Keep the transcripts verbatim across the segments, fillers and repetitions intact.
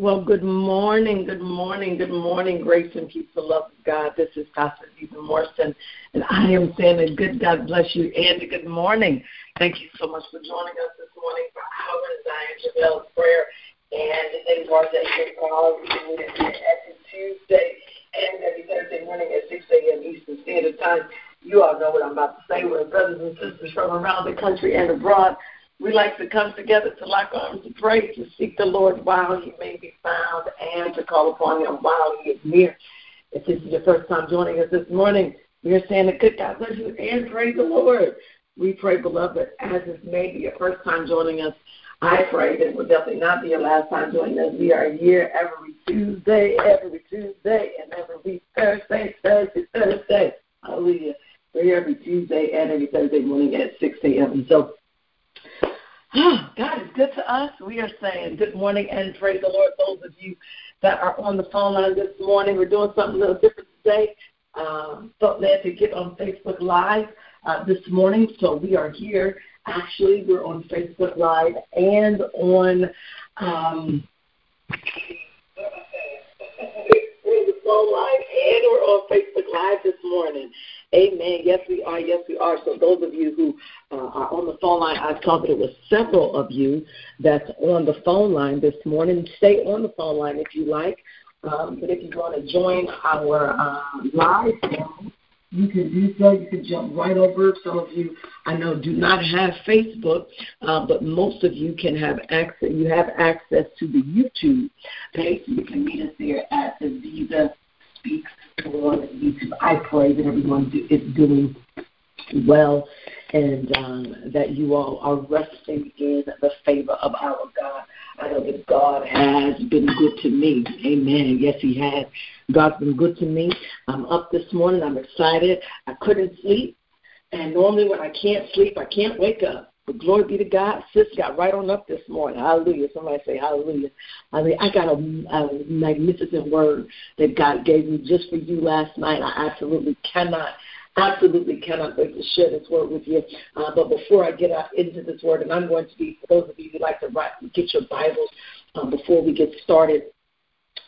Well, good morning, good morning, good morning, grace and peace, the love of God. This is Pastor Ethan Morrison, and I am saying a good God bless you and a good morning. Thank you so much for joining us this morning for our Chappelle's prayer, and today was a every Tuesday and every Thursday morning at six a.m. Eastern Standard Time. You all know what I'm about to say. We're brothers and sisters from around the country and abroad. We like to come together to lock arms and pray, to seek the Lord while he may be found, and to call upon him while he is near. If this is your first time joining us this morning, we are saying a good God bless you and praise the Lord. We pray, beloved, as this may be your first time joining us, I pray that it will definitely not be your last time joining us. We are here every Tuesday, every Tuesday, and every Thursday, Thursday, Thursday. Hallelujah. We're here every Tuesday and every Thursday morning at six a.m. So, God is good to us. We are saying good morning and praise the Lord. Those of you that are on the phone line this morning, we're doing something a little different today. Um, so glad to get on Facebook Live uh, this morning. So we are here. Actually, we're on Facebook Live and on um, we're on the phone line and we're on Facebook Live this morning. Amen. Yes, we are. Yes, we are. So those of you who uh, are on the phone line, I saw that it was several of you that's on the phone line this morning. Stay on the phone line if you like. Um, but if you want to join our uh, live phone, you can do so. You can jump right over. Some of you, I know, do not have Facebook, uh, but most of you can have access. You have access to the YouTube page. You can meet us there at the Visa Speaks on YouTube. I pray that everyone do, is doing well and um, that you all are resting in the favor of our God. I know that God has been good to me. Amen. Yes, he has. God's been good to me. I'm up this morning. I'm excited. I couldn't sleep. And normally when I can't sleep, I can't wake up. Glory be to God. Sis got right on up this morning. Hallelujah. Somebody say hallelujah. I mean, I got a, a magnificent word that God gave me just for you last night. I absolutely cannot, absolutely cannot wait to share this word with you. Uh, but before I get out into this word, and I'm going to be, for those of you who like to write, get your Bibles uh, before we get started,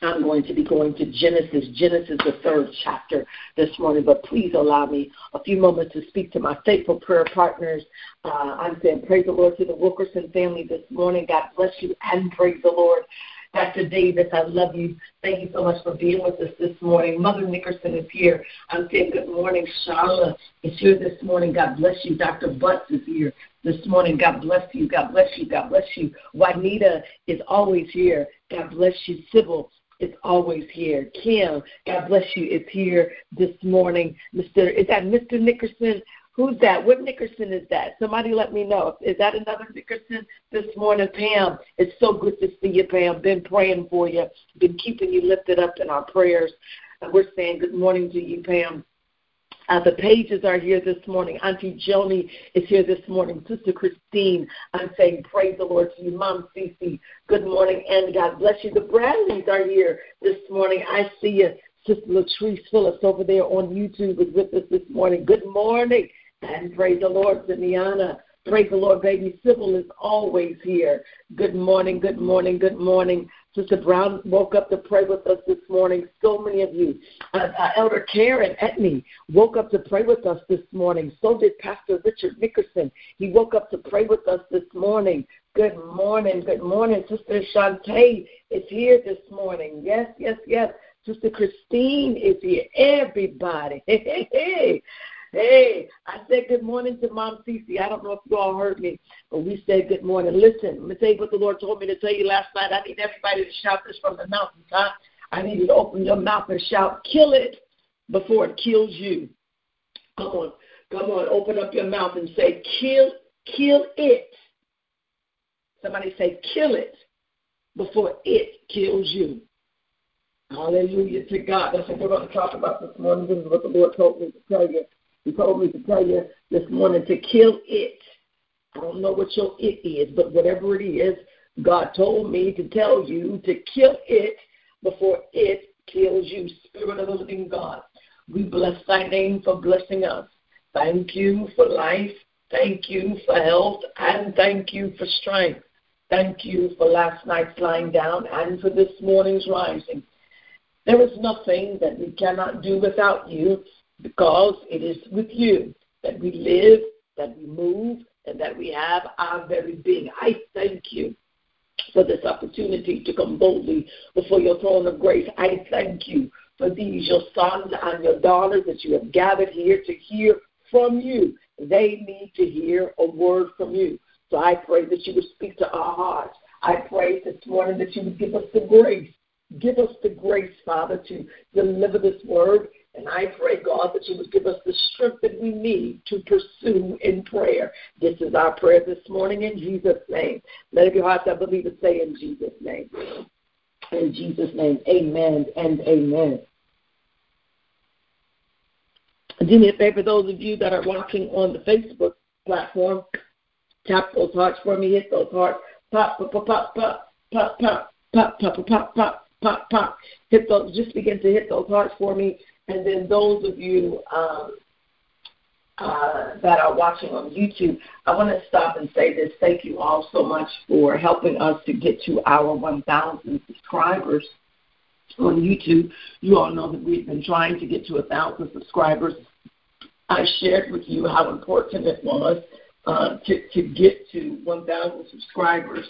I'm going to be going to Genesis, Genesis the third chapter this morning, but please allow me a few moments to speak to my faithful prayer partners. Uh, I'm saying praise the Lord to the Wilkerson family this morning. God bless you and praise the Lord. Pastor Davis, I love you. Thank you so much for being with us this morning. Mother Nickerson is here. I'm saying good morning. Sharla is here this morning. God bless you. Doctor Butts is here this morning. God bless you. God bless you. God bless you. Juanita is always here. God bless you. Sybil is always here. Kim, God bless you, is here this morning. Mister Is that Mister Nickerson? Who's that? What Nickerson is that? Somebody let me know. Is that another Nickerson this morning? Pam, it's so good to see you, Pam. Been praying for you. Been keeping you lifted up in our prayers. And we're saying good morning to you, Pam. Uh, the Pages are here this morning. Auntie Joni is here this morning. Sister Christine, I'm saying praise the Lord to you. Mom Cece, good morning, and God bless you. The Bradleys are here this morning. I see you. Sister Latrice Phillips over there on YouTube is with us this morning. Good morning, and praise the Lord to Niana. Praise the Lord, baby. Sybil is always here. Good morning, good morning, good morning. Sister Brown woke up to pray with us this morning. So many of you. Uh, uh, Elder Karen Etney woke up to pray with us this morning. So did Pastor Richard Nickerson. He woke up to pray with us this morning. Good morning, good morning. Sister Shantae is here this morning. Yes, yes, yes. Sister Christine is here. Everybody. Hey, hey, hey. Hey, I said good morning to Mom Cece. I don't know if you all heard me, but we said good morning. Listen, I'm going to tell you what the Lord told me to tell you last night. I need everybody to shout this from the mountaintop. I need you to open your mouth and shout, kill it before it kills you. Come on, come on, open up your mouth and say, kill, kill it. Somebody say, kill it before it kills you. Hallelujah to God. That's what we're going to talk about this morning. This is what the Lord told me to tell you. He told me to tell you this morning to kill it. I don't know what your it is, but whatever it is, God told me to tell you to kill it before it kills you. Spirit of the living God, we bless thy name for blessing us. Thank you for life. Thank you for health. And thank you for strength. Thank you for last night's lying down and for this morning's rising. There is nothing that we cannot do without you, because it is with you that we live, that we move, and that we have our very being. I thank you for this opportunity to come boldly before your throne of grace. I thank you for these, your sons and your daughters, that you have gathered here to hear from you. They need to hear a word from you. So I pray that you would speak to our hearts. I pray this morning that you would give us the grace. Give us the grace, Father, to deliver this word. And I pray, God, that you would give us the strength that we need to pursue in prayer. This is our prayer this morning in Jesus' name. Let it be hearts that believe it say in Jesus' name. In Jesus' name, amen and amen. Do me a favor, those of you that are watching on the Facebook platform, tap those hearts for me, hit those hearts, pop, pop, pop, pop, pop, pop, pop, pop, pop, pop, pop, pop, pop, hit those, just begin to hit those hearts for me. And then those of you um, uh, that are watching on YouTube, I want to stop and say this. Thank you all so much for helping us to get to our one thousand subscribers on YouTube. You all know that we've been trying to get to one thousand subscribers. I shared with you how important it was uh, to, to get to one thousand subscribers.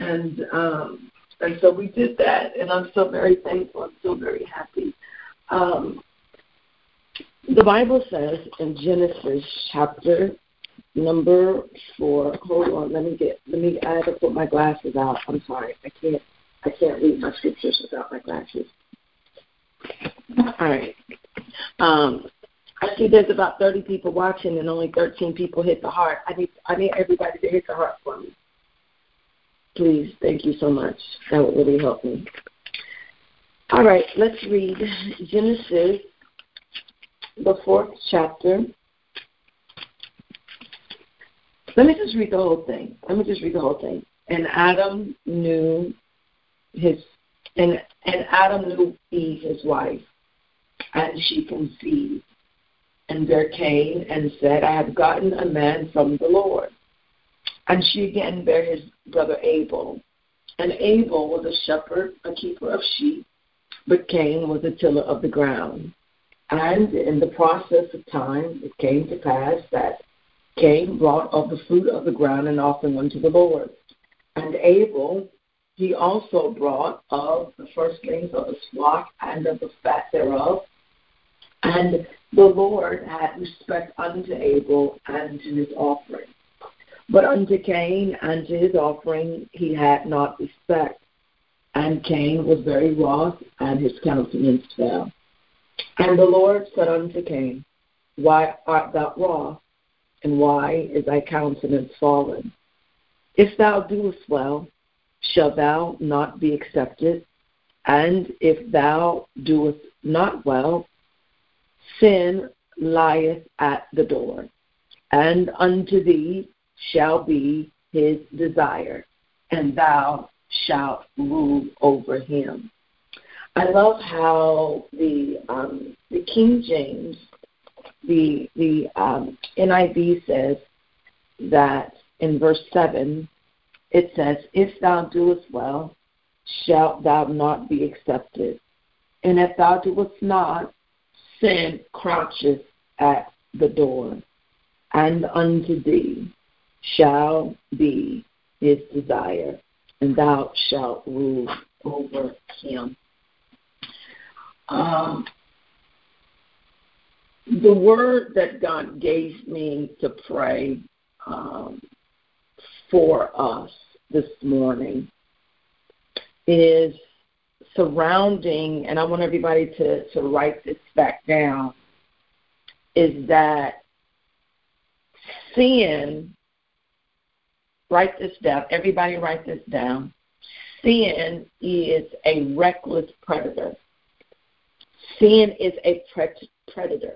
And, um, and so we did that, and I'm so very thankful. I'm so very happy. Um, The Bible says in Genesis chapter number four. Hold on, let me get. Let me. I have to put my glasses out. I'm sorry, I can't. I can't read my scriptures without my glasses. All right. Um, I see there's about thirty people watching, and only thirteen people hit the heart. I need. I need everybody to hit the heart for me, please. Thank you so much. That would really help me. All right. Let's read Genesis. The fourth chapter. Let me just read the whole thing. Let me just read the whole thing. And Adam knew his and and Adam knew Eve, his wife, and she conceived. And there came and said, I have gotten a man from the Lord. And she again bare his brother Abel. And Abel was a shepherd, a keeper of sheep, but Cain was a tiller of the ground. And in the process of time, it came to pass that Cain brought of the fruit of the ground an offering unto the Lord. And Abel, he also brought of the firstlings of his flock and of the fat thereof. And the Lord had respect unto Abel and to his offering. But unto Cain and to his offering he had not respect. And Cain was very wroth, and his countenance fell. And the Lord said unto Cain, Why art thou wroth, and why is thy countenance fallen? If thou doest well, shalt thou not be accepted? And if thou doest not well, sin lieth at the door, and unto thee shall be his desire, and thou shalt rule over him. I love how the um, the King James, the the um, N I V says that in verse seven, it says, If thou doest well, shalt thou not be accepted. And if thou doest not, sin croucheth at the door, and unto thee shall be his desire, and thou shalt rule over him. Um, the word that God gave me to pray um, for us this morning is surrounding, and I want everybody to, to write this back down, is that sin, write this down, everybody write this down, sin is a reckless predator. Sin is a predator.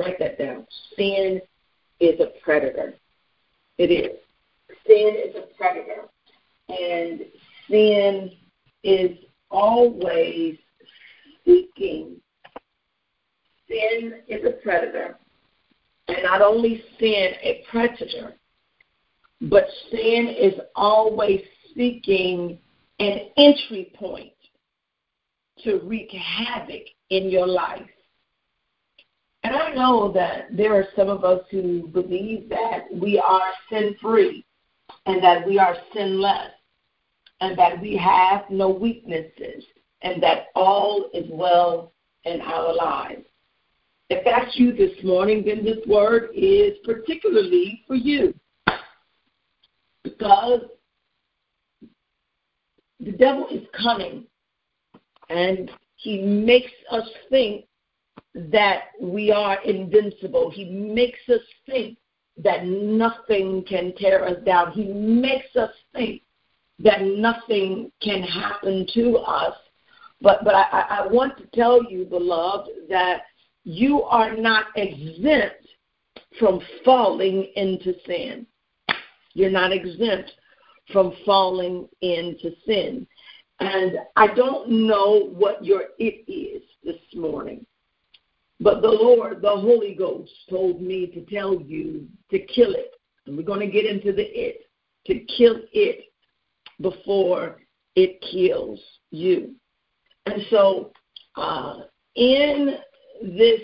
Write that down. Sin is a predator. It is. Sin is a predator. And sin is always seeking. Sin is a predator. And not only sin a predator, but sin is always seeking an entry point to wreak havoc in your life. And I know that there are some of us who believe that we are sin-free and that we are sinless and that we have no weaknesses and that all is well in our lives. If that's you this morning, then this word is particularly for you, because the devil is cunning and he makes us think that we are invincible. He makes us think that nothing can tear us down. He makes us think that nothing can happen to us. But but I, I want to tell you, beloved, that you are not exempt from falling into sin. You're not exempt from falling into sin. And I don't know what your it is this morning, but the Lord, the Holy Ghost, told me to tell you to kill it. And we're going to get into the it, to kill it before it kills you. And so uh, in this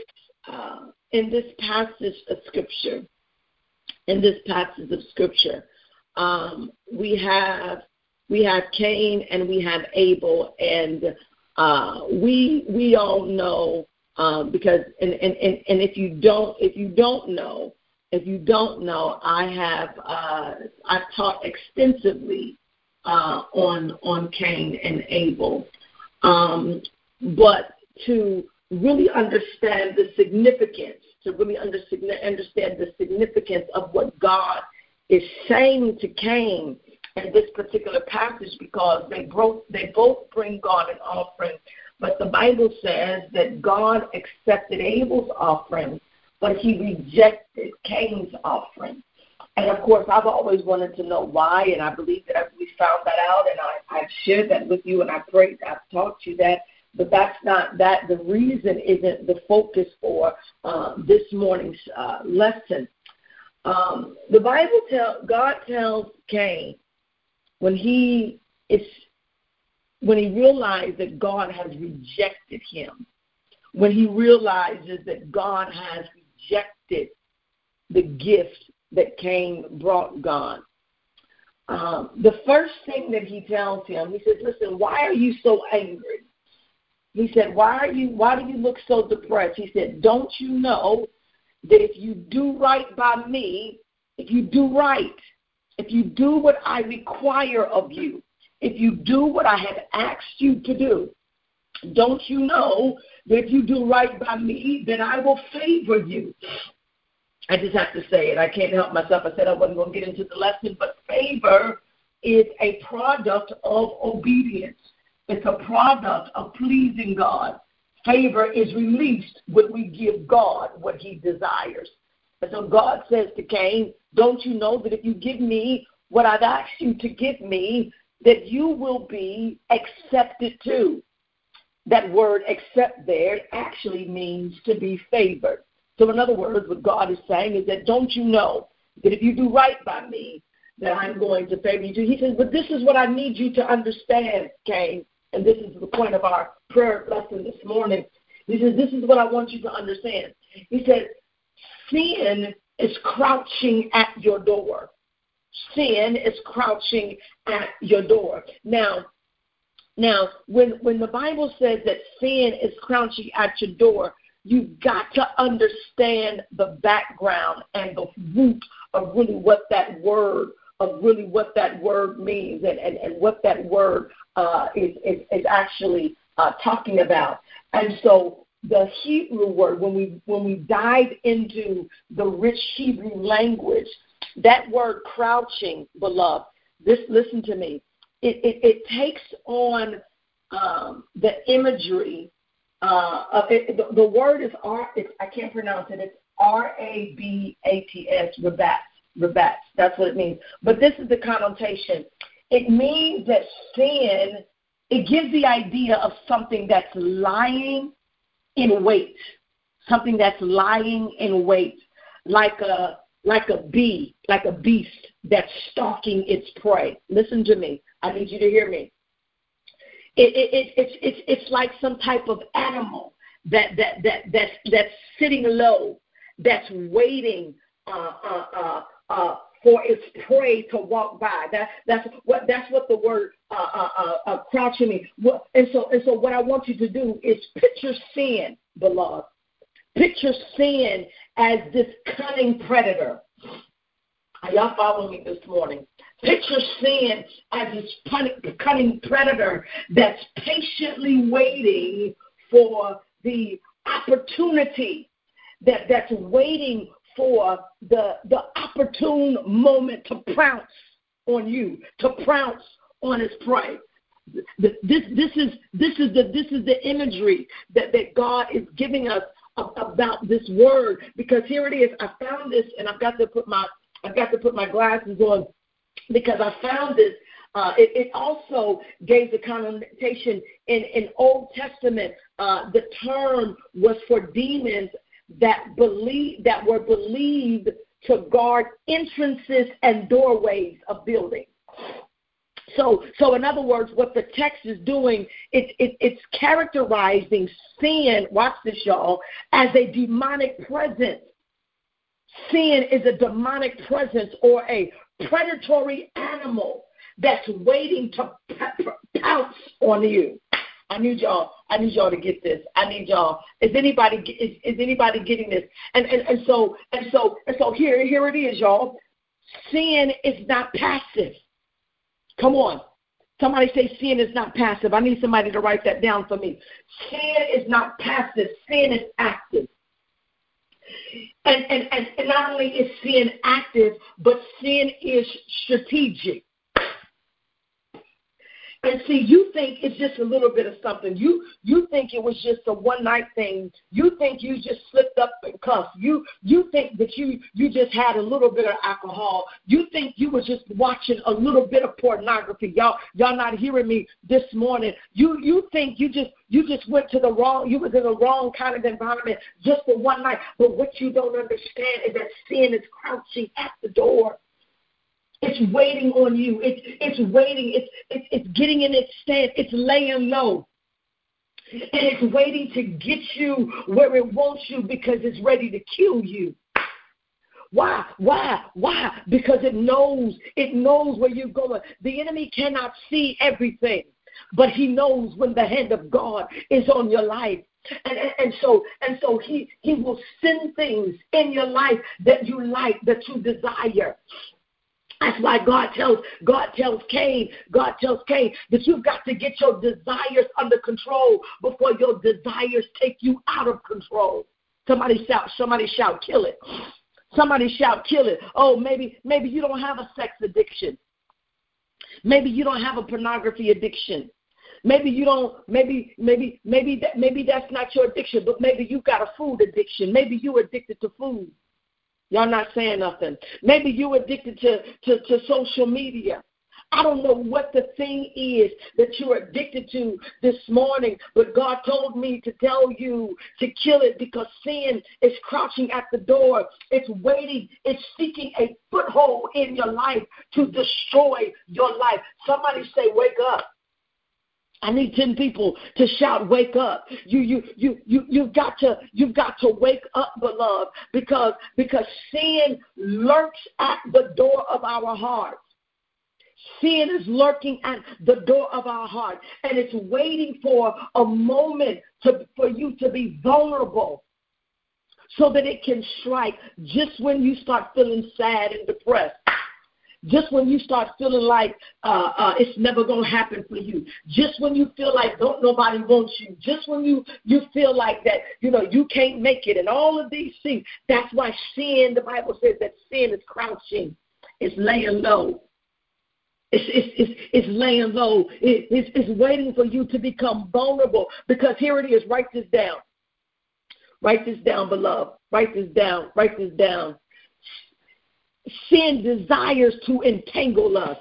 uh, in this passage of scripture, in this passage of scripture, um, we have we have Cain and we have Abel, and uh, we we all know. Um, because and, and, and, and if you don't if you don't know if you don't know I have uh, I taught extensively uh, on on Cain and Abel, um, but to really understand the significance to really under, understand the significance of what God is saying to Cain in this particular passage, because they both they both bring God an offering. But the Bible says that God accepted Abel's offering, but he rejected Cain's offering. And, of course, I've always wanted to know why, and I believe that we found that out, and I, I've shared that with you, and I prayed, I've taught you that. But that's not that. The reason isn't the focus for uh, this morning's uh, lesson. Um, the Bible, tell, God tells Cain when he is when he realized that God has rejected him, when he realizes that God has rejected the gift that Cain brought God, um, the first thing that he tells him, he says, listen, why are you so angry? He said, why are you, why do you look so depressed? He said, don't you know that if you do right by me, if you do right, if you do what I require of you, if you do what I have asked you to do, don't you know that if you do right by me, then I will favor you? I just have to say it. I can't help myself. I said I wasn't going to get into the lesson, but favor is a product of obedience. It's a product of pleasing God. Favor is released when we give God what he desires. And so God says to Cain, don't you know that if you give me what I've asked you to give me, that you will be accepted too. That word accept there actually means to be favored. So in other words, what God is saying is that don't you know that if you do right by me, that I'm going to favor you too. He says, but this is what I need you to understand, Cain, and this is the point of our prayer lesson this morning. He says, this is what I want you to understand. He said, sin is crouching at your door. Sin is crouching at your door. Now, now, when, when the Bible says that sin is crouching at your door, you've got to understand the background and the root of really what that word, of really what that word means and, and, and what that word uh, is, is, is actually uh, talking about. And so the Hebrew word, when we when we dive into the rich Hebrew language, that word crouching, beloved, this, listen to me, it, it, it takes on um, the imagery uh, of it. The, the word is, R, it's, I can't pronounce it, it's R A B A T S, rabats, rabats, that's what it means. But this is the connotation. It means that sin, it gives the idea of something that's lying in wait, something that's lying in wait, like a like a bee, like a beast that's stalking its prey. Listen to me. I need you to hear me. It, it, it, it's, it's, it's like some type of animal that, that, that, that's, that's sitting low, that's waiting uh, uh, uh, uh, for its prey to walk by. That, that's what that's what the word uh, uh, uh, uh, crouching means. And so, and so what I want you to do is picture sin, beloved. Picture sin as this cunning predator. Are y'all following me this morning? Picture sin as this cunning predator that's patiently waiting for the opportunity, that, that's waiting for the, the opportune moment to pounce on you, to pounce on its prey. This, this, is, this, is, the, this is the imagery that, that God is giving us about this word, because here it is. I found this, and I've got to put my I've got to put my glasses on, because I found this. Uh, it, it also gave the connotation in in Old Testament. Uh, the term was for demons that believe that were believed to guard entrances and doorways of buildings. So, so in other words, what the text is doing, it, it, it's characterizing sin, watch this, y'all, as a demonic presence. Sin is a demonic presence or a predatory animal that's waiting to pounce on you. I need y'all. I need y'all to get this. I need y'all. Is anybody is, is anybody getting this? And and and so and so and so here here it is, y'all. Sin is not passive. Come on. Somebody say sin is not passive. I need somebody to write that down for me. Sin is not passive. Sin is active. And, and, and not only is sin active, but sin is strategic. And see, you think it's just a little bit of something. You you think it was just a one-night thing. You think you just slipped up and cuffed. You you think that you, you just had a little bit of alcohol. You think you were just watching a little bit of pornography. Y'all y'all not hearing me this morning. You you think you just you just went to the wrong, you was in the wrong kind of environment just for one night. But what you don't understand is that sin is crouching at the door. It's waiting on you. It's it's waiting. It's, it's it's getting in its stance. It's laying low. And it's waiting to get you where it wants you, because it's ready to kill you. Why? Why? Why? Because it knows. It knows where you're going. The enemy cannot see everything, but he knows when the hand of God is on your life. And, and, and so and so he, he will send things in your life that you like, that you desire. That's why God tells God tells Cain, God tells Cain that you've got to get your desires under control before your desires take you out of control. Somebody shout, somebody shout, kill it. Somebody shout, kill it. Oh, maybe, maybe you don't have a sex addiction. Maybe you don't have a pornography addiction. Maybe you don't, maybe, maybe, maybe that maybe that's not your addiction, but maybe you've got a food addiction. Maybe you're addicted to food. Y'all not saying nothing. Maybe you're addicted to, to, to social media. I don't know what the thing is that you're addicted to this morning, but God told me to tell you to kill it, because sin is crouching at the door. It's waiting. It's seeking a foothold in your life to destroy your life. Somebody say, wake up. I need ten people to shout, wake up. You you you you you've got to you've got to wake up, beloved, because because sin lurks at the door of our hearts. Sin is lurking at the door of our heart, and it's waiting for a moment to for you to be vulnerable, so that it can strike just when you start feeling sad and depressed. Just when you start feeling like uh, uh, it's never going to happen for you. Just when you feel like don't nobody wants you. Just when you, you feel like that, you know, you can't make it, and all of these things. That's why sin, the Bible says that sin is crouching. It's laying low. It's, it's, it's, it's laying low. It, it's, it's waiting for you to become vulnerable, because here it is. Write this down. Write this down, beloved. Write this down. Write this down. Sin desires to entangle us,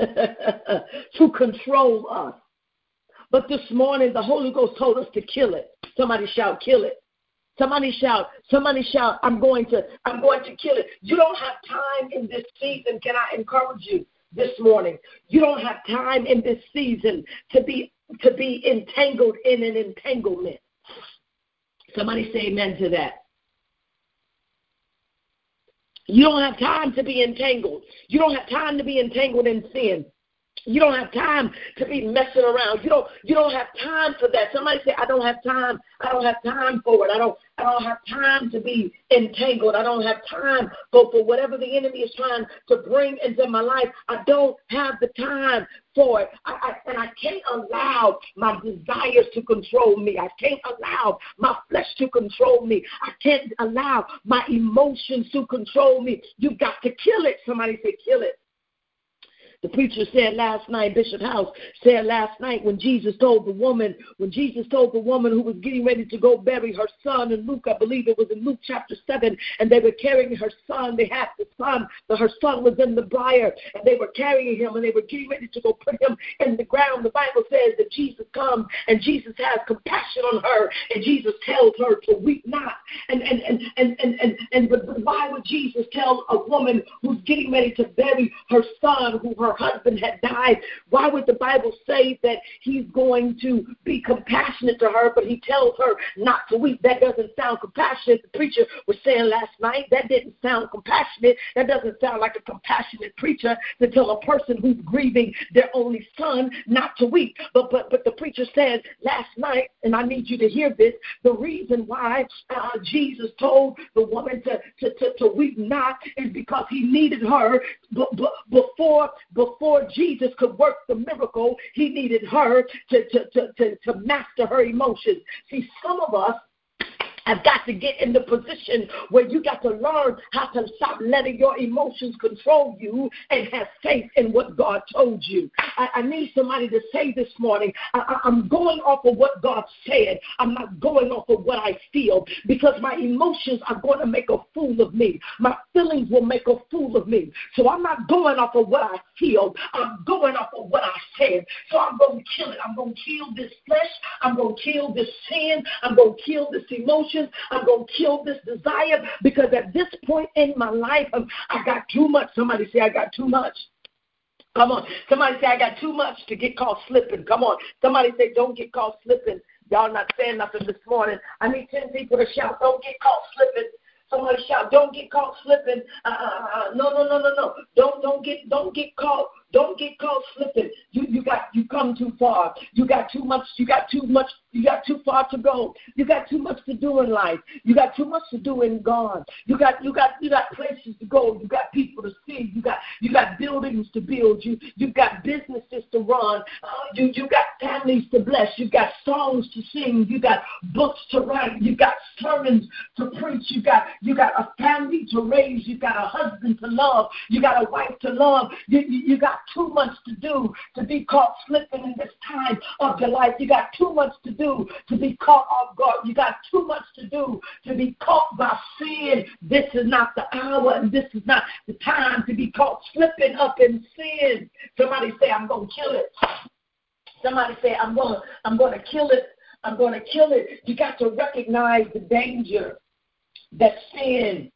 to control us. But this morning, the Holy Ghost told us to kill it. Somebody shout, kill it. Somebody shout, somebody shout, I'm going to, I'm going to kill it. You don't have time in this season. Can I encourage you this morning? You don't have time in this season to be to be entangled in an entanglement. Somebody say amen to that. You don't have time to be entangled. You don't have time to be entangled in sin. You don't have time to be messing around. You don't you don't have time for that. Somebody say, I don't have time. I don't have time for it. I don't I don't have time to be entangled. I don't have time for, for whatever the enemy is trying to bring into my life. I don't have the time for it. I, I, and I can't allow my desires to control me. I can't allow my flesh to control me. I can't allow my emotions to control me. You've got to kill it. Somebody say, kill it. The preacher said last night, Bishop House said last night when Jesus told the woman, when Jesus told the woman who was getting ready to go bury her son in Luke, I believe it was in Luke chapter seven, and they were carrying her son. They had the son, but her son was in the briar, and they were carrying him, and they were getting ready to go put him in the ground. The Bible says that Jesus comes, and Jesus has compassion on her, and Jesus tells her to weep not. And and and and and and, and but why would Jesus tell a woman who's getting ready to bury her son, who her Her husband had died? Why would the Bible say that he's going to be compassionate to her, but he tells her not to weep? That doesn't sound compassionate. The preacher was saying last night, that didn't sound compassionate. That doesn't sound like a compassionate preacher to tell a person who's grieving their only son not to weep. But but but the preacher said last night, and I need you to hear this, the reason why uh, Jesus told the woman to, to, to, to weep not is because he needed her b- b- before Before Jesus could work the miracle, he needed her to, to, to, to, to master her emotions. See, some of us have got to get in the position where you got to learn how to stop letting your emotions control you and have faith in what God told you. I, I need somebody to say this morning, I, I, I'm going off of what God said. I'm not going off of what I feel, because my emotions are going to make a fool of me. My feelings will make a fool of me. So I'm not going off of what I feel. I'm going off of what I said. So I'm going to kill it. I'm going to kill this flesh. I'm going to kill this sin. I'm going to kill this emotion. I'm going to kill this desire, because at this point in my life, I got too much. Somebody say, I got too much. Come on. Somebody say, I got too much to get caught slipping. Come on. Somebody say, don't get caught slipping. Y'all not saying nothing this morning. I need ten people to shout, don't get caught slipping. Somebody shout, don't get caught slipping. Uh, uh, uh, no, no, no, no, no. Don't, don't get, don't get caught. Don't get caught slipping. You you got you come too far. You got too much. You got too much. You got too far to go. You got too much to do in life. You got too much to do in God. You got you got you got places to go. You got people to see. You got you got buildings to build. You you got businesses to run. Uh, you you got families to bless. You got songs to sing. You got books to write. You got sermons to preach. You got you got a family to raise. You got a husband to love. You got a wife to love. You you, you got too much to do to be caught slipping in this time of your life. You got too much to do to be caught off guard. You got too much to do to be caught by sin. This is not the hour, and this is not the time to be caught slipping up in sin. Somebody say, I'm going to kill it. Somebody say, I'm going to I'm going to kill it. I'm going to kill it. You got to recognize the danger that sin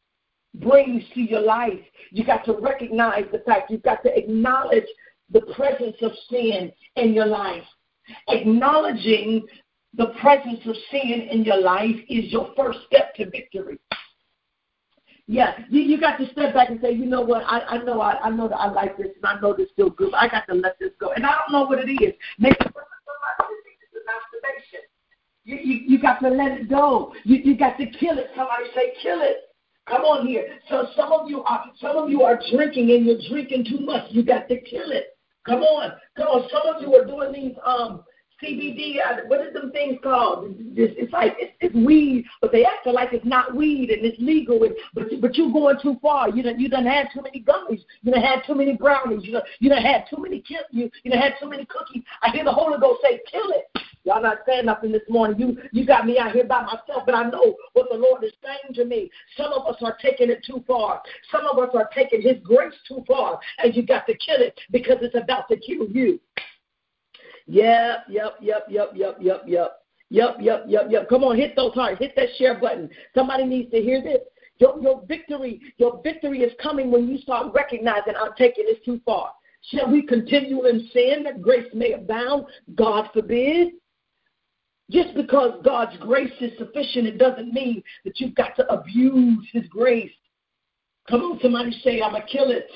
brings to your life. You got to recognize the fact. You've got to acknowledge the presence of sin in your life. Acknowledging the presence of sin in your life is your first step to victory. Yeah, you, you got to step back and say, you know what, I, I know I, I know that I like this, and I know this still good, but I got to let this go. And I don't know what it is. Maybe it's masturbation. You, you, you got to let it go. You, you got to kill it. Somebody say, kill it. Come on here. So some of you are some of you are drinking, and you're drinking too much. You got to kill it. Come on. Come on. Some of you are doing these um C B D. Uh, what are them things called? It's, it's like it's, it's weed, but they act like it's not weed and it's legal. And, but but you're going too far. You done you done had too many gummies. You done had too many brownies. You done you done had too many ki- you you done had too many cookies. I hear the Holy Ghost say, kill it. Y'all not saying nothing this morning. You you got me out here by myself, but I know what the Lord is saying to me. Some of us are taking it too far. Some of us are taking his grace too far, and you got to kill it, because it's about to kill you. Yep, yep, yep, yep, yep, yep, yep. Yep, yep, yep, yep. Come on, hit those hearts. Hit that share button. Somebody needs to hear this. Your, your victory, your victory is coming when you start recognizing I'm taking this too far. Shall we continue in sin that grace may abound? God forbid. Just because God's grace is sufficient, it doesn't mean that you've got to abuse his grace. Come on, somebody say, I'm going to kill it.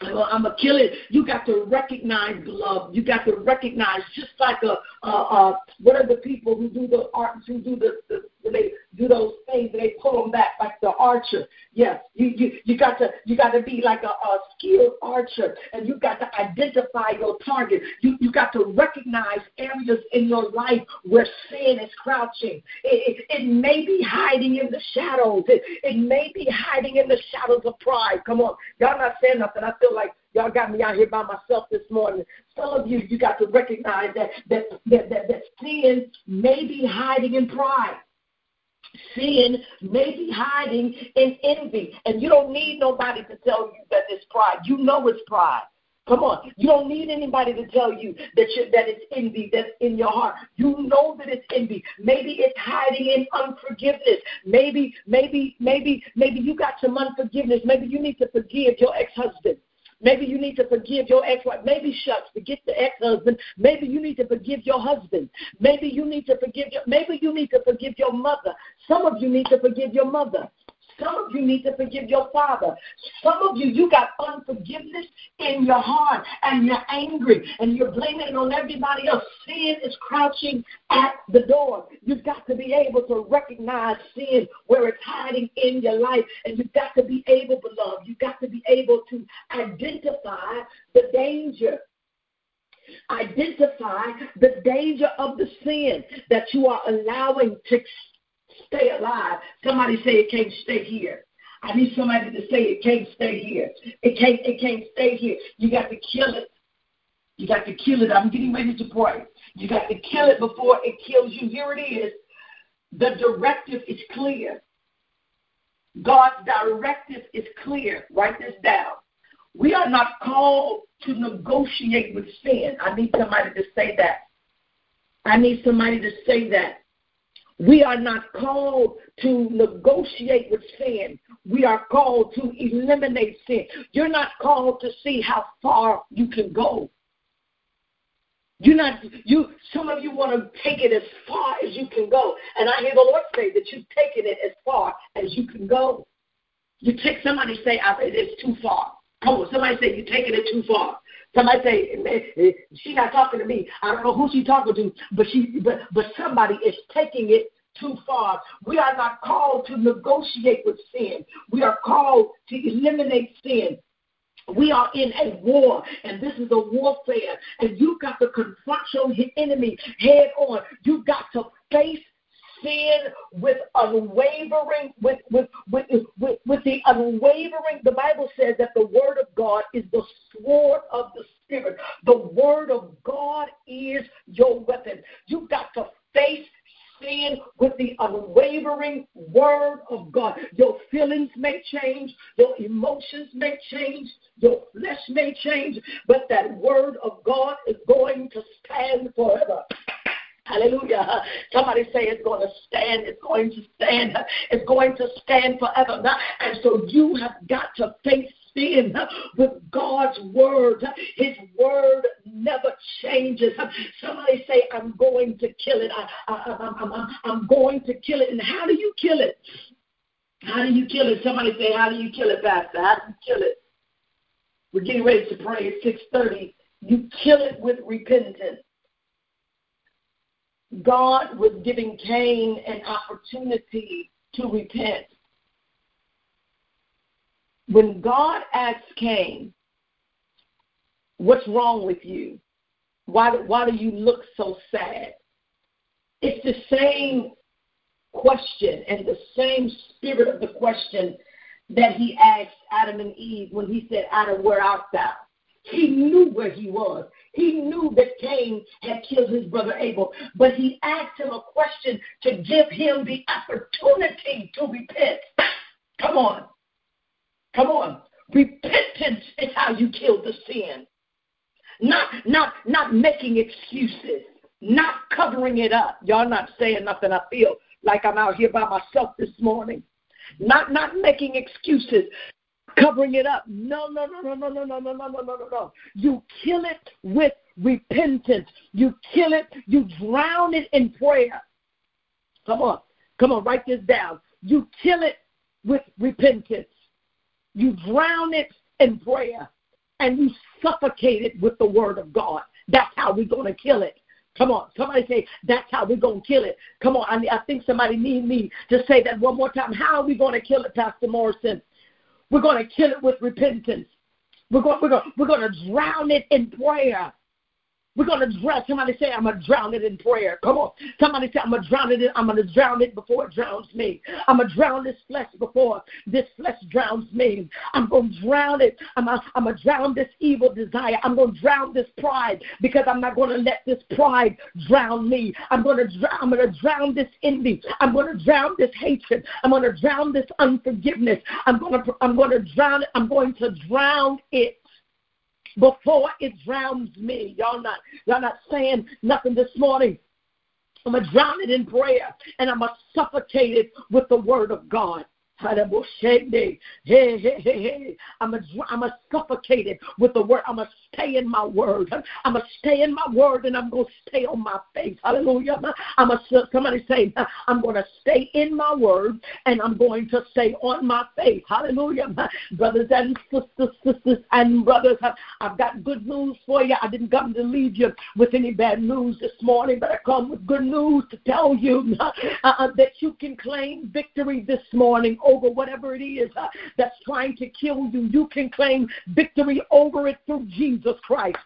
I'm going to kill it. You got to recognize love. You got to recognize, just like a, a, a, what are the people who do the arts, who do the, the they do those things, and they pull them back like the archer. Yes, you you, you got to you got to be like a, a skilled archer, and you got to identify your target. You you got to recognize areas in your life where sin is crouching. It, it, it may be hiding in the shadows. It, it may be hiding in the shadows of pride. Come on, y'all not saying nothing. I feel like y'all got me out here by myself this morning. Some of you, you got to recognize that that that that, that sin may be hiding in pride. Sin may be hiding in envy, and you don't need nobody to tell you that it's pride. You know it's pride. Come on. You don't need anybody to tell you that you, that it's envy that's in your heart. You know that it's envy. Maybe it's hiding in unforgiveness. Maybe, maybe, maybe, maybe you got some unforgiveness. Maybe you need to forgive your ex-husband. Maybe you need to forgive your ex-wife. Maybe, shucks, forget the ex-husband. Maybe you need to forgive your husband. Maybe you need to forgive your, maybe you need to forgive your mother. Some of you need to forgive your mother. Some of you need to forgive your father. Some of you, you got unforgiveness in your heart, and you're angry, and you're blaming it on everybody else. Sin is crouching at the door. You've got to be able to recognize sin where it's hiding in your life, and you've got to be able, beloved, you've got to be able to identify the danger. Identify the danger of the sin that you are allowing to stay alive. Somebody say it can't stay here. I need somebody to say it can't stay here. It can't, it can't stay here. You got to kill it. You got to kill it. I'm getting ready to pray. You got to kill it before it kills you. Here it is. The directive is clear. God's directive is clear. Write this down. We are not called to negotiate with sin. I need somebody to say that. I need somebody to say that. We are not called to negotiate with sin. We are called to eliminate sin. You're not called to see how far you can go. You're not, you, some of you want to take it as far as you can go. And I hear the Lord say that you've taken it as far as you can go. You take, somebody say, it's too far. Come on, somebody say, you're taking it too far. Somebody say, she's not talking to me. I don't know who she's talking to, but she, but, but somebody is taking it too far. We are not called to negotiate with sin. We are called to eliminate sin. We are in a war, and this is a warfare, and you've got to confront your enemy head on. You've got to face sin with unwavering, with with, with with with the unwavering. The Bible says that the word of God is the sword of the Spirit. The word of God is your weapon. You've got to face sin with the unwavering word of God. Your feelings may change, your emotions may change, your flesh may change, but that word of God is going to stand forever. Hallelujah. Somebody say it's going to stand. It's going to stand. It's going to stand forever. And so you have got to face sin with God's word. His word never changes. Somebody say, I'm going to kill it. I, I, I, I'm, I'm, I'm going to kill it. And how do you kill it? How do you kill it? Somebody say, how do you kill it, Pastor? How do you kill it? We're getting ready to pray at six thirty. You kill it with repentance. God was giving Cain an opportunity to repent. When God asked Cain, what's wrong with you? Why, why do you look so sad? It's the same question and the same spirit of the question that he asked Adam and Eve when he said, Adam, where art thou? He knew where he was. He knew that Cain had killed his brother Abel, but he asked him a question to give him the opportunity to repent. Come on. Come on. Repentance is how you kill the sin. Not, not, not making excuses. not covering it up. Y'all not saying nothing. I feel like I'm out here by myself this morning. Not not making excuses, covering it up. No, no, no, no, no, no, no, no, no, no, no, no. You kill it with repentance. You kill it. You drown it in prayer. Come on. Come on, write this down. You kill it with repentance. You drown it in prayer. And you suffocate it with the word of God. That's how we're going to kill it. Come on. Somebody say, that's how we're going to kill it. Come on. I, I think somebody needs me to say that one more time. How are we going to kill it, Pastor Morrison? We're going to kill it with repentance. We're going, we're going, we're going to drown it in prayer. We're going to drown. Somebody say, I'm going to drown it in prayer. Come on. Somebody say, I'm going to drown it in, I'm going to drown it before it drowns me. I'm going to drown this flesh before this flesh drowns me. I'm going to drown it. I'm going to, I'm going to drown this evil desire. I'm going to drown this pride because I'm not going to let this pride drown me. I'm going to drown, I'm going to drown this envy. I'm going to drown this hatred. I'm going to drown this unforgiveness. I'm going to, I'm going to drown it. I'm going to drown it. Before it drowns me. Y'all not, y'all not saying nothing this morning. I'm going to drown it in prayer, and I'm going to suffocate it with the word of God. Hey, hey, hey, hey. I'm a suffocated with the word. I'm a stay in my word. I'm a stay in my word, and I'm going to stay on my face. Hallelujah. I'm a, somebody say, I'm going to stay in my word, and I'm going to stay on my face. Hallelujah. Brothers and sisters, sisters and brothers, I've got good news for you. I didn't come to leave you with any bad news this morning, but I come with good news to tell you uh, that you can claim victory this morning over whatever it is uh, that's trying to kill you. You can claim victory over it through Jesus Christ.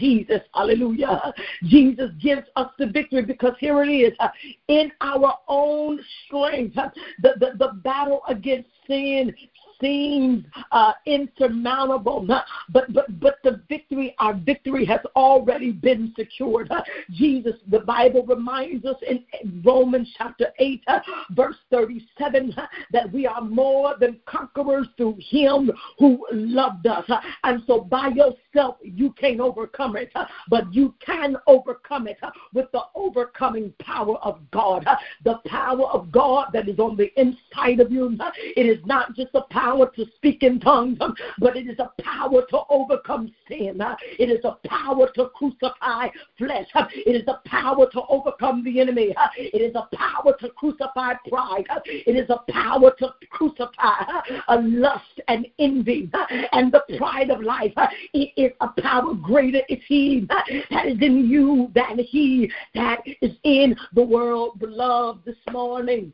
Jesus, hallelujah. Jesus gives us the victory because here it is. Uh, in our own strength, uh, the, the, the battle against sin seems uh, insurmountable, but but but the victory, our victory has already been secured. Jesus, the Bible reminds us in Romans chapter eight, uh, verse thirty-seven, uh, that we are more than conquerors through Him who loved us. Uh, and so by yourself, you can't overcome it, uh, but you can overcome it uh, with the overcoming power of God, uh, the power of God that is on the inside of you. Uh, it is not just a power to speak in tongues, but it is a power to overcome sin. It is a power to crucify flesh. It is a power to overcome the enemy. It is a power to crucify pride. It is a power to crucify a lust and envy and the pride of life. It is a power greater is He that is in you than he that is in the world. Beloved, this morning,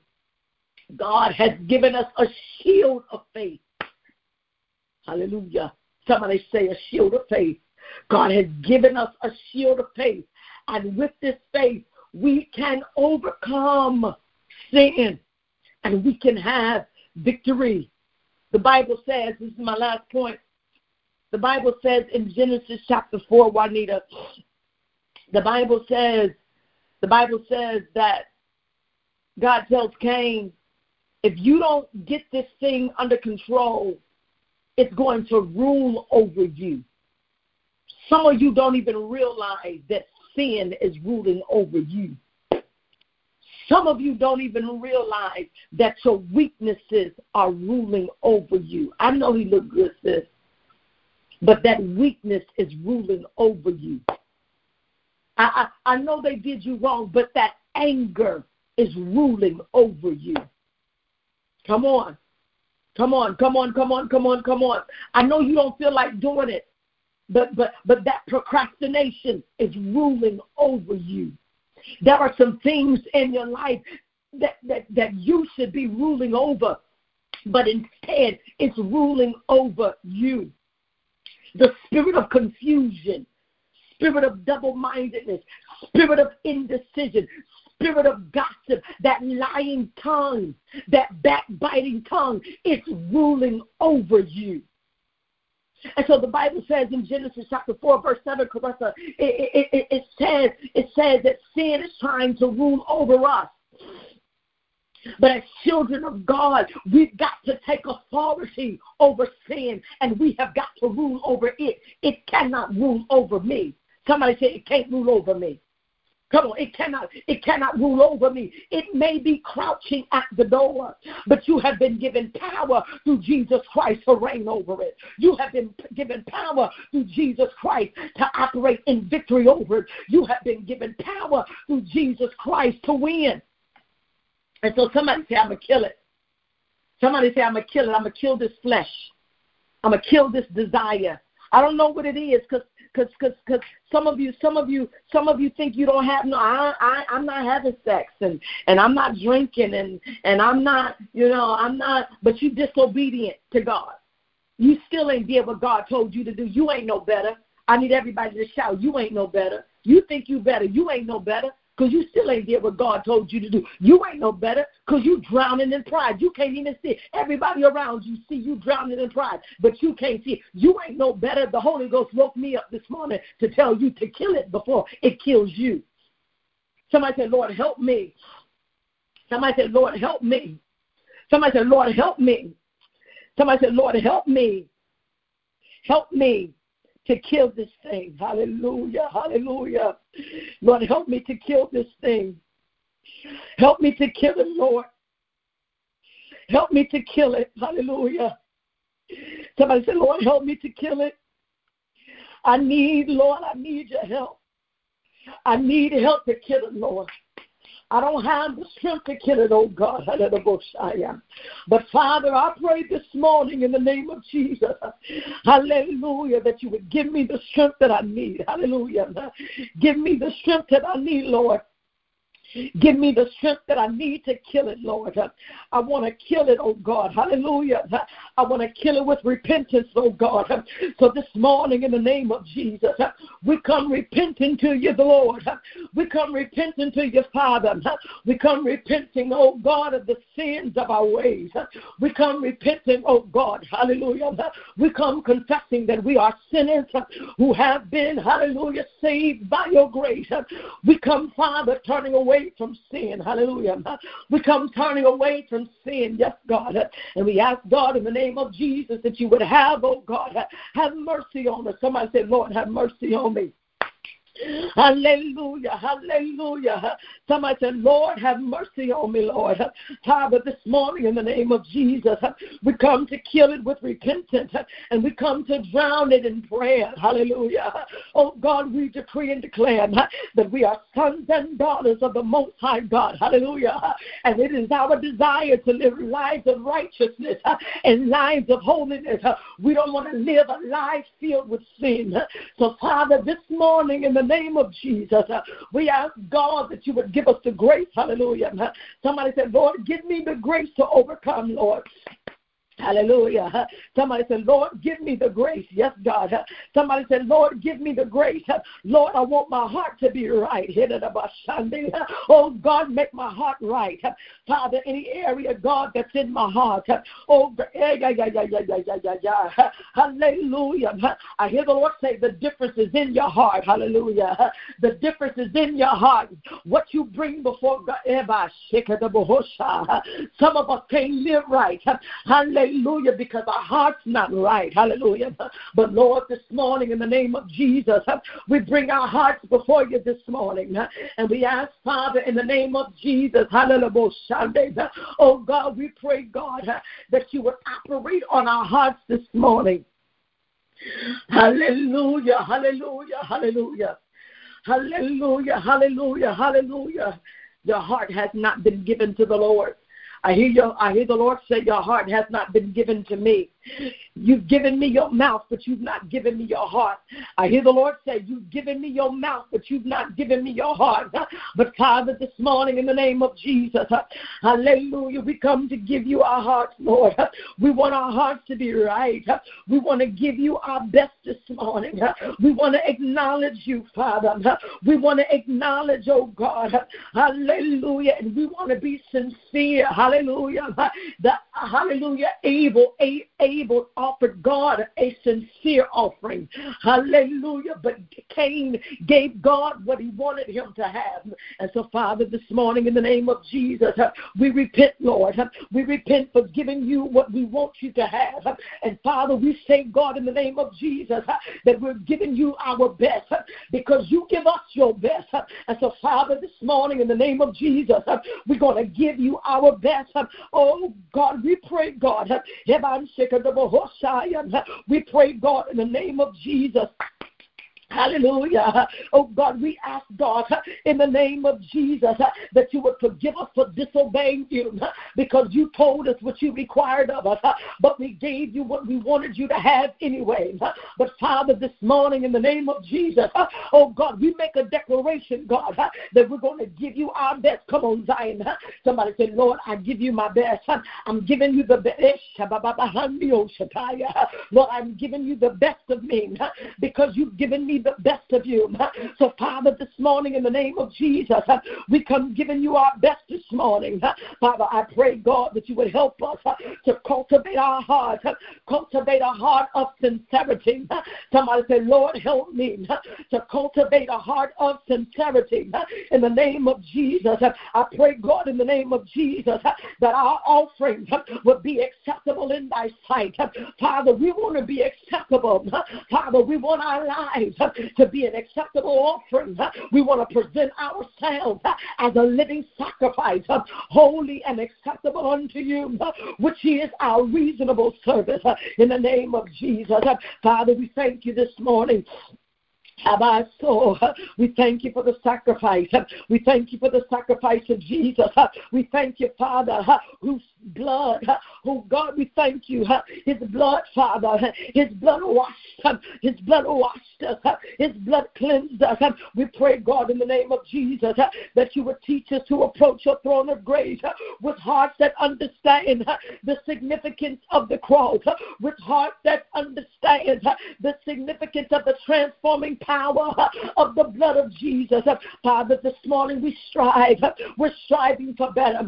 God has given us a shield of faith. Hallelujah. Somebody say a shield of faith. God has given us a shield of faith. And with this faith, we can overcome sin and we can have victory. The Bible says, this is my last point, the Bible says in Genesis chapter four, Juanita, the Bible says, the Bible says that God tells Cain, if you don't get this thing under control, it's going to rule over you. Some of you don't even realize that sin is ruling over you. Some of you don't even realize that your weaknesses are ruling over you. I know he looked good, sis, but that weakness is ruling over you. I, I, I know they did you wrong, but that anger is ruling over you. Come on, come on, come on, come on, come on, come on. I know you don't feel like doing it, but but but that procrastination is ruling over you. There are some things in your life that, that, that you should be ruling over, but instead it's ruling over you. The spirit of confusion, spirit of double-mindedness, spirit of indecision, spirit of gossip, that lying tongue, that backbiting tongue, it's ruling over you. And so the Bible says in Genesis chapter four, verse seven, Caressa, it, it, it, says, it says that sin is trying to rule over us. But as children of God, we've got to take authority over sin, and we have got to rule over it. It cannot rule over me. Somebody say, it can't rule over me. Come on, it cannot, it cannot rule over me. It may be crouching at the door, but you have been given power through Jesus Christ to reign over it. You have been given power through Jesus Christ to operate in victory over it. You have been given power through Jesus Christ to win. And so somebody say, I'm going to kill it. Somebody say, I'm going to kill it. I'm going to kill this flesh. I'm going to kill this desire. I don't know what it is, because Cause, cause, cause some of you, some of you, some of you think you don't have no. I, I, I'm not having sex, and, and I'm not drinking, and, and I'm not, you know, I'm not. But you disobedient to God. You still ain't did what God told you to do. You ain't no better. I need everybody to shout. You ain't no better. You think you better. You ain't no better, because you still ain't did what God told you to do. You ain't no better, because you drowning in pride. You can't even see it. Everybody around you see you drowning in pride, but you can't see it. You ain't no better. The Holy Ghost woke me up this morning to tell you to kill it before it kills you. Somebody said, Lord, help me. Somebody said, Lord, help me. Somebody said, Lord, help me. Somebody said, Lord, help me. Help me to kill this thing. Hallelujah, hallelujah. Lord, help me to kill this thing. Help me to kill it, Lord. Help me to kill it. Hallelujah. Somebody said, Lord, help me to kill it. I need, Lord, I need your help. I need help to kill it, Lord. I don't have the strength to kill it, oh God. But, Father, I pray this morning in the name of Jesus, hallelujah, that you would give me the strength that I need. Hallelujah. Give me the strength that I need, Lord. Give me the strength that I need to kill it, Lord. I want to kill it, oh God. Hallelujah. I want to kill it with repentance, oh God. So this morning, in the name of Jesus, we come repenting to you, Lord. We come repenting to you, Father. We come repenting, oh God, of the sins of our ways. We come repenting, oh God. Hallelujah. We come confessing that we are sinners who have been, hallelujah, saved by your grace. We come, Father, turning away from sin. Hallelujah. We come turning away from sin. Yes, God. And we ask, God, in the name of Jesus, that you would have, oh God, have mercy on us. Somebody say, Lord, have mercy on me. Hallelujah, hallelujah. Somebody said, Lord, have mercy on me, Lord. Father, this morning in the name of Jesus, we come to kill it with repentance, and we come to drown it in prayer. Hallelujah. Oh, God, we decree and declare that we are sons and daughters of the Most High God. Hallelujah. And it is our desire to live lives of righteousness and lives of holiness. We don't want to live a life filled with sin. So, Father, this morning in the name of Jesus, uh, we ask, God, that you would give us the grace. Hallelujah. Somebody said, Lord, give me the grace to overcome, Lord. Hallelujah. Somebody said, Lord, give me the grace. Yes, God. Somebody said, Lord, give me the grace. Lord, I want my heart to be right. Oh, God, make my heart right. Father, any area, God, that's in my heart. Oh, yeah, yeah, yeah, yeah, yeah, yeah, yeah. Hallelujah. I hear the Lord say the difference is in your heart. Hallelujah. The difference is in your heart. What you bring before God. Some of us can't live right. Hallelujah. Hallelujah, because our heart's not right. Hallelujah. But, Lord, this morning in the name of Jesus, we bring our hearts before you this morning. And we ask, Father, in the name of Jesus, hallelujah, Shantae, oh, God, we pray, God, that you would operate on our hearts this morning. Hallelujah, hallelujah, hallelujah. Hallelujah, hallelujah, hallelujah. Your heart has not been given to the Lord. I hear your, I hear the Lord say, your heart has not been given to me. You've given me your mouth, but you've not given me your heart. I hear the Lord say, you've given me your mouth, but you've not given me your heart. But, Father, this morning in the name of Jesus, hallelujah, we come to give you our hearts, Lord. We want our hearts to be right. We want to give you our best this morning. We want to acknowledge you, Father. We want to acknowledge, oh God, hallelujah, and we want to be sincere, hallelujah, the hallelujah, able, able, Abel offered God a sincere offering. Hallelujah. But Cain gave God what he wanted him to have. And so, Father, this morning in the name of Jesus, we repent, Lord. We repent for giving you what we want you to have. And, Father, we say, God, in the name of Jesus, that we're giving you our best because you give us your best. And so, Father, this morning in the name of Jesus, we're going to give you our best. Oh, God, we pray, God. We pray, God, in the name of Jesus. Hallelujah. Oh, God, we ask, God, in the name of Jesus, that you would forgive us for disobeying you because you told us what you required of us, but we gave you what we wanted you to have anyway. But, Father, this morning, in the name of Jesus, oh, God, we make a declaration, God, that we're going to give you our best. Come on, Zion. Somebody say, Lord, I give you my best. I'm giving you the best. Lord, I'm giving you the best of me because you've given me the best of you. So, Father, this morning in the name of Jesus, we come giving you our best this morning. Father, I pray, God, that you would help us to cultivate our heart, cultivate a heart of sincerity. Somebody say, Lord, help me to cultivate a heart of sincerity in the name of Jesus. I pray, God, in the name of Jesus, that our offerings would be acceptable in thy sight. Father, we want to be acceptable. Father, we want our lives to be an acceptable offering. We want to present ourselves as a living sacrifice, holy and acceptable unto you, which is our reasonable service in the name of Jesus. Father, we thank you this morning. Have our soul. We thank you for the sacrifice. We thank you for the sacrifice of Jesus. We thank you, Father, whose blood, oh God, we thank you. His blood, Father, his blood washed, his blood washed us, his blood cleansed us. We pray, God, in the name of Jesus, that you would teach us to approach your throne of grace with hearts that understand the significance of the cross, with hearts that understand the significance of the transforming power. Power of the blood of Jesus. Father, this morning we strive. We're striving for better.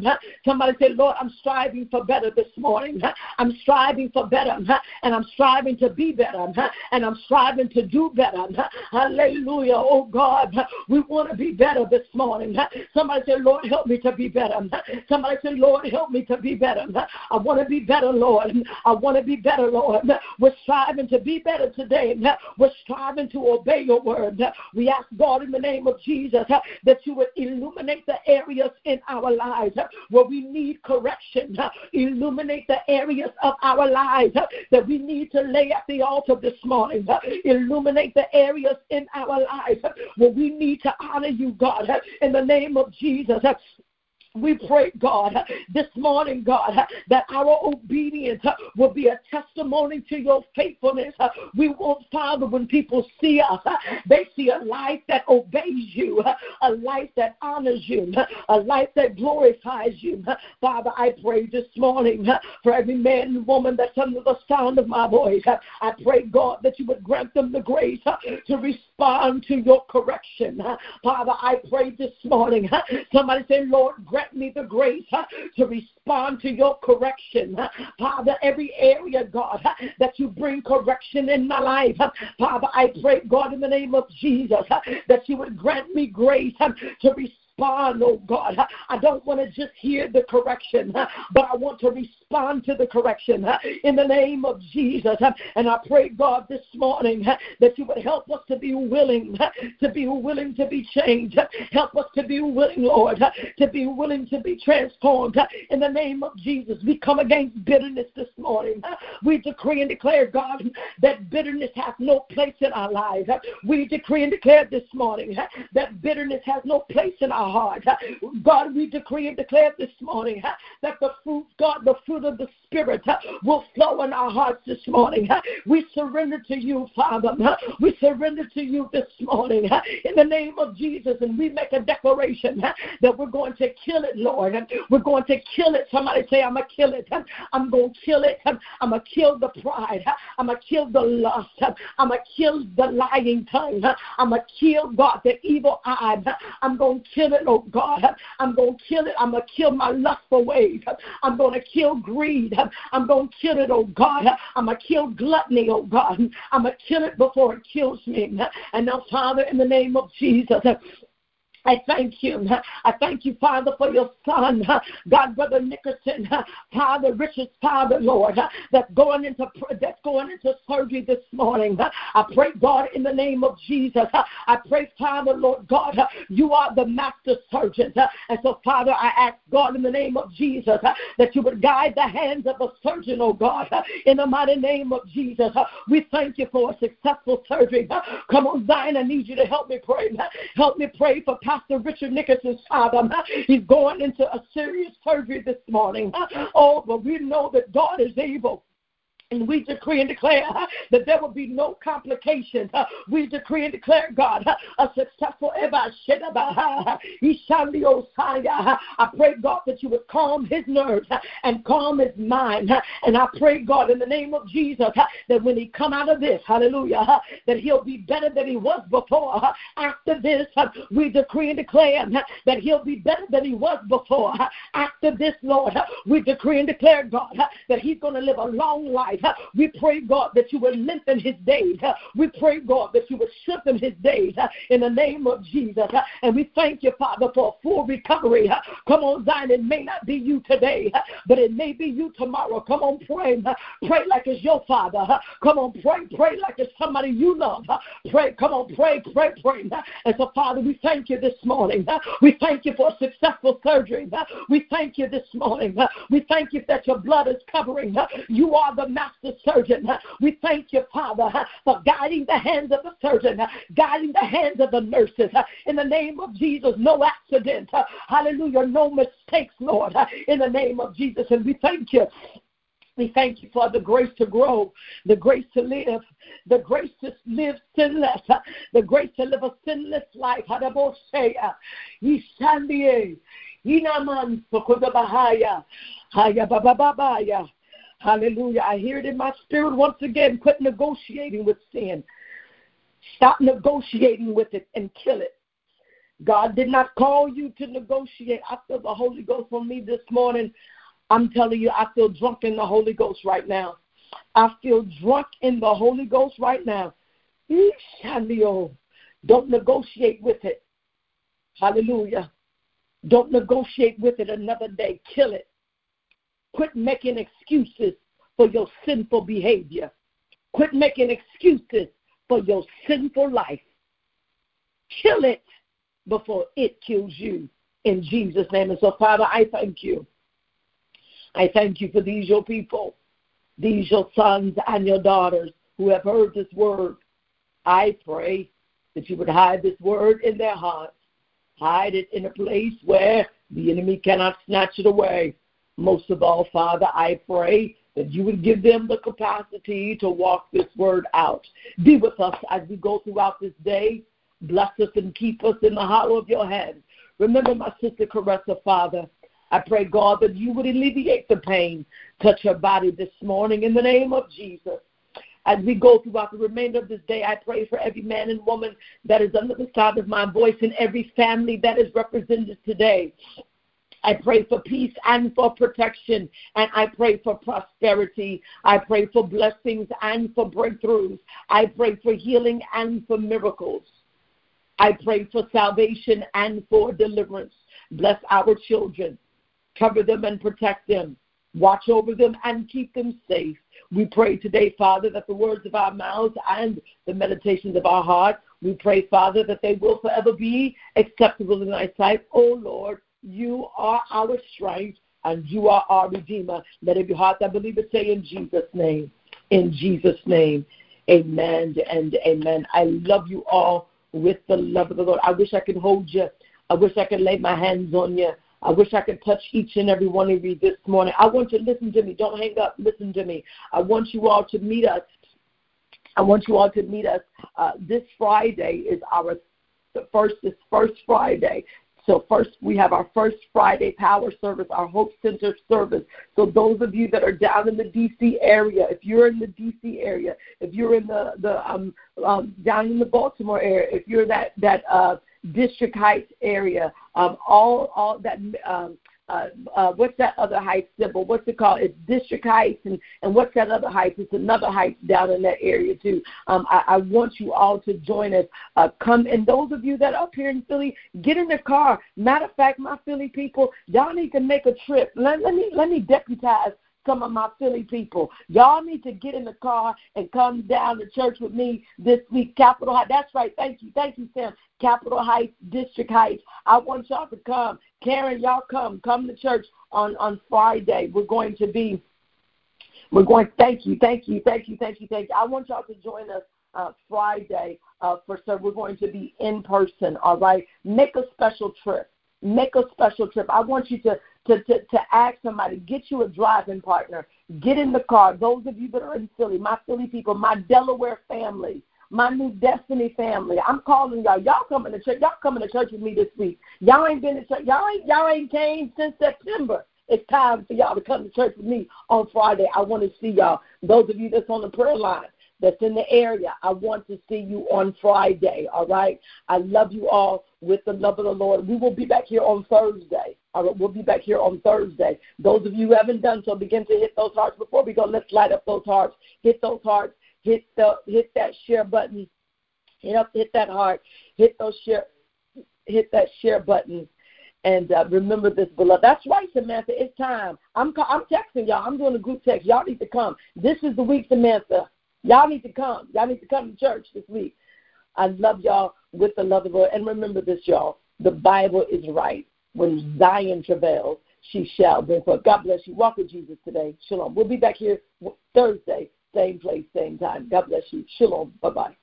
Somebody say, Lord, I'm striving for better this morning. I'm striving for better, and I'm striving to be better, and I'm striving to do better. Hallelujah. Oh, God, we want to be better this morning. Somebody say, Lord, help me to be better. Somebody say, Lord, help me to be better. I want to be better, Lord. I want to be better, Lord. We're striving to be better today. We're striving to obey your word. We ask, God, in the name of Jesus, that you would illuminate the areas in our lives where we need correction. Illuminate the areas of our lives that we need to lay at the altar this morning. Illuminate the areas in our lives where we need to honor you, God, in the name of Jesus. We pray, God, this morning, God, that our obedience will be a testimony to your faithfulness. We want, Father, when people see us, they see a life that obeys you, a life that honors you, a life that glorifies you. Father, I pray this morning for every man and woman that's under the sound of my voice. I pray, God, that you would grant them the grace to respond to your correction. Father, I pray this morning, somebody say, Lord, grant Grant me the grace huh, to respond to your correction. Huh. Father, every area, God, huh, that you bring correction in my life. Huh. Father, I pray, God, in the name of Jesus, huh, that you would grant me grace huh, to respond. Oh God, I don't want to just hear the correction, but I want to respond to the correction in the name of Jesus. And I pray, God, this morning that you would help us to be willing, to be willing to be changed. Help us to be willing, Lord, to be willing to be transformed in the name of Jesus. We come against bitterness this morning. We decree and declare, God, that bitterness has no place in our lives. We decree and declare this morning that bitterness has no place in our heart. God, we decree and declare this morning that the fruit, God, the fruit of the Spirit will flow in our hearts this morning. We surrender to you, Father. We surrender to you this morning in the name of Jesus, and we make a declaration that we're going to kill it, Lord. We're going to kill it. Somebody say, I'm going to kill it. I'm going to kill it. I'm going to kill the pride. I'm going to kill the lust. I'm going to kill the lying tongue. I'm going to kill, God, the evil eye. I'm going to kill it, oh God. I'm going to kill it. I'm going to kill my lustful ways. I'm going to kill greed. I'm going to kill it, oh God. I'm going to kill gluttony, oh God. I'm going to kill it before it kills me. And now, Father, in the name of Jesus, I thank you. I thank you, Father, for your son, God, Brother Nickerson, Father, Richard's father, Lord, that's going into that's going into surgery this morning. I pray, God, in the name of Jesus. I pray, Father, Lord God, you are the master surgeon. And so, Father, I ask, God, in the name of Jesus, that you would guide the hands of a surgeon, oh God, in the mighty name of Jesus. We thank you for a successful surgery. Come on, Zion, I need you to help me pray. Help me pray for Pastor Richard Nickerson's father. He's going into a serious surgery this morning. Oh, but we know that God is able. And we decree and declare uh, that there will be no complications. Uh, we decree and declare, God, uh, a successful Eva Shedaba, Ishandi Osaya. I pray, God, that you would calm his nerves uh, and calm his mind. Uh, and I pray, God, in the name of Jesus, uh, that when he come out of this, hallelujah, uh, that he'll be better than he was before. Uh, after this, uh, we decree and declare uh, that he'll be better than he was before. Uh, after this, Lord, uh, we decree and declare, God, uh, that he's going to live a long life. We pray, God, that you would lengthen his days. We pray, God, that you would strengthen his days in the name of Jesus. And we thank you, Father, for a full recovery. Come on, Zion, it may not be you today, but it may be you tomorrow. Come on, pray. Pray like it's your father. Come on, pray. Pray like it's somebody you love. Pray. Come on, pray, pray, pray. And so, Father, we thank you this morning. We thank you for successful surgery. We thank you this morning. We thank you that your blood is covering. You are the master. The surgeon, we thank you, Father, for guiding the hands of the surgeon, guiding the hands of the nurses. In the name of Jesus, no accident. Hallelujah, no mistakes, Lord. In the name of Jesus, and we thank you. We thank you for the grace to grow, the grace to live, the grace to live sinless, the grace to live a sinless life. Hallelujah. I hear it in my spirit once again. Quit negotiating with sin. Stop negotiating with it and kill it. God did not call you to negotiate. I feel the Holy Ghost on me this morning. I'm telling you, I feel drunk in the Holy Ghost right now. I feel drunk in the Holy Ghost right now. Don't negotiate with it. Hallelujah. Don't negotiate with it another day. Kill it. Quit making excuses for your sinful behavior. Quit making excuses for your sinful life. Kill it before it kills you in Jesus' name. And so, Father, I thank you. I thank you for these, your people, these, your sons and your daughters who have heard this word. I pray that you would hide this word in their hearts. Hide it in a place where the enemy cannot snatch it away. Most of all, Father, I pray that you would give them the capacity to walk this word out. Be with us as we go throughout this day. Bless us and keep us in the hollow of your hand. Remember my sister Caressa, Father. I pray, God, that you would alleviate the pain. Touch her body this morning in the name of Jesus. As we go throughout the remainder of this day, I pray for every man and woman that is under the sound of my voice and every family that is represented today. I pray for peace and for protection, and I pray for prosperity. I pray for blessings and for breakthroughs. I pray for healing and for miracles. I pray for salvation and for deliverance. Bless our children. Cover them and protect them. Watch over them and keep them safe. We pray today, Father, that the words of our mouths and the meditations of our heart, we pray, Father, that they will forever be acceptable in thy sight. Oh, Lord, you are our strength, and you are our Redeemer. Let it be heart that believeth say in Jesus' name. In Jesus' name, amen and amen. I love you all with the love of the Lord. I wish I could hold you. I wish I could lay my hands on you. I wish I could touch each and every one of you this morning. I want you to listen to me. Don't hang up. Listen to me. I want you all to meet us. I want you all to meet us. Uh, this Friday is our the first, this first Friday. So first, we have our first Friday power service, our Hope Center service. So those of you that are down in the D C area, if you're in the D C area, if you're in the, the um, um, down in the Baltimore area, if you're that that uh, District Heights area, um, all all that. Um, Uh, uh, what's that other Heights symbol? What's it called? It's District Heights, and, and what's that other Heights? It's another Heights down in that area, too. Um, I, I want you all to join us. Uh, come, and those of you that are up here in Philly, get in the car. Matter of fact, my Philly people, y'all need to make a trip. Let, let me let me deputize some of my Philly people. Y'all need to get in the car and come down to church with me this week. Capitol Heights. That's right. Thank you. Thank you, Sam. Capitol Heights, District Heights. I want y'all to come. Karen, y'all come. Come to church on, on Friday. We're going to be, we're going, thank you, thank you, thank you, thank you, thank you. I want y'all to join us uh, Friday uh, for, so we're going to be in person, all right? Make a special trip. Make a special trip. I want you to To, to, to ask somebody, get you a driving partner, get in the car. Those of you that are in Philly, my Philly people, my Delaware family, my New Destiny family, I'm calling y'all. Y'all coming to church. Y'all coming to church with me this week. Y'all ain't been to church. Y'all ain't, y'all ain't came since September. It's time for y'all to come to church with me on Friday. I want to see y'all. Those of you that's on the prayer line, that's in the area, I want to see you on Friday, all right? I love you all with the love of the Lord. We will be back here on Thursday. All right, we'll be back here on Thursday. Those of you who haven't done so, begin to hit those hearts. Before we go, let's light up those hearts. Hit those hearts. Hit the hit that share button. Hit up. Hit that heart. Hit those share. Hit that share button. And uh, remember this, beloved. That's right, Samantha. It's time. I'm I'm texting y'all. I'm doing a group text. Y'all need to come. This is the week, Samantha. Y'all need to come. Y'all need to come to church this week. I love y'all with the love of the Lord. And remember this, y'all. The Bible is right. When Zion travails, she shall bring forth. God bless you. Walk with Jesus today. Shalom. We'll be back here Thursday, same place, same time. God bless you. Shalom. Bye-bye.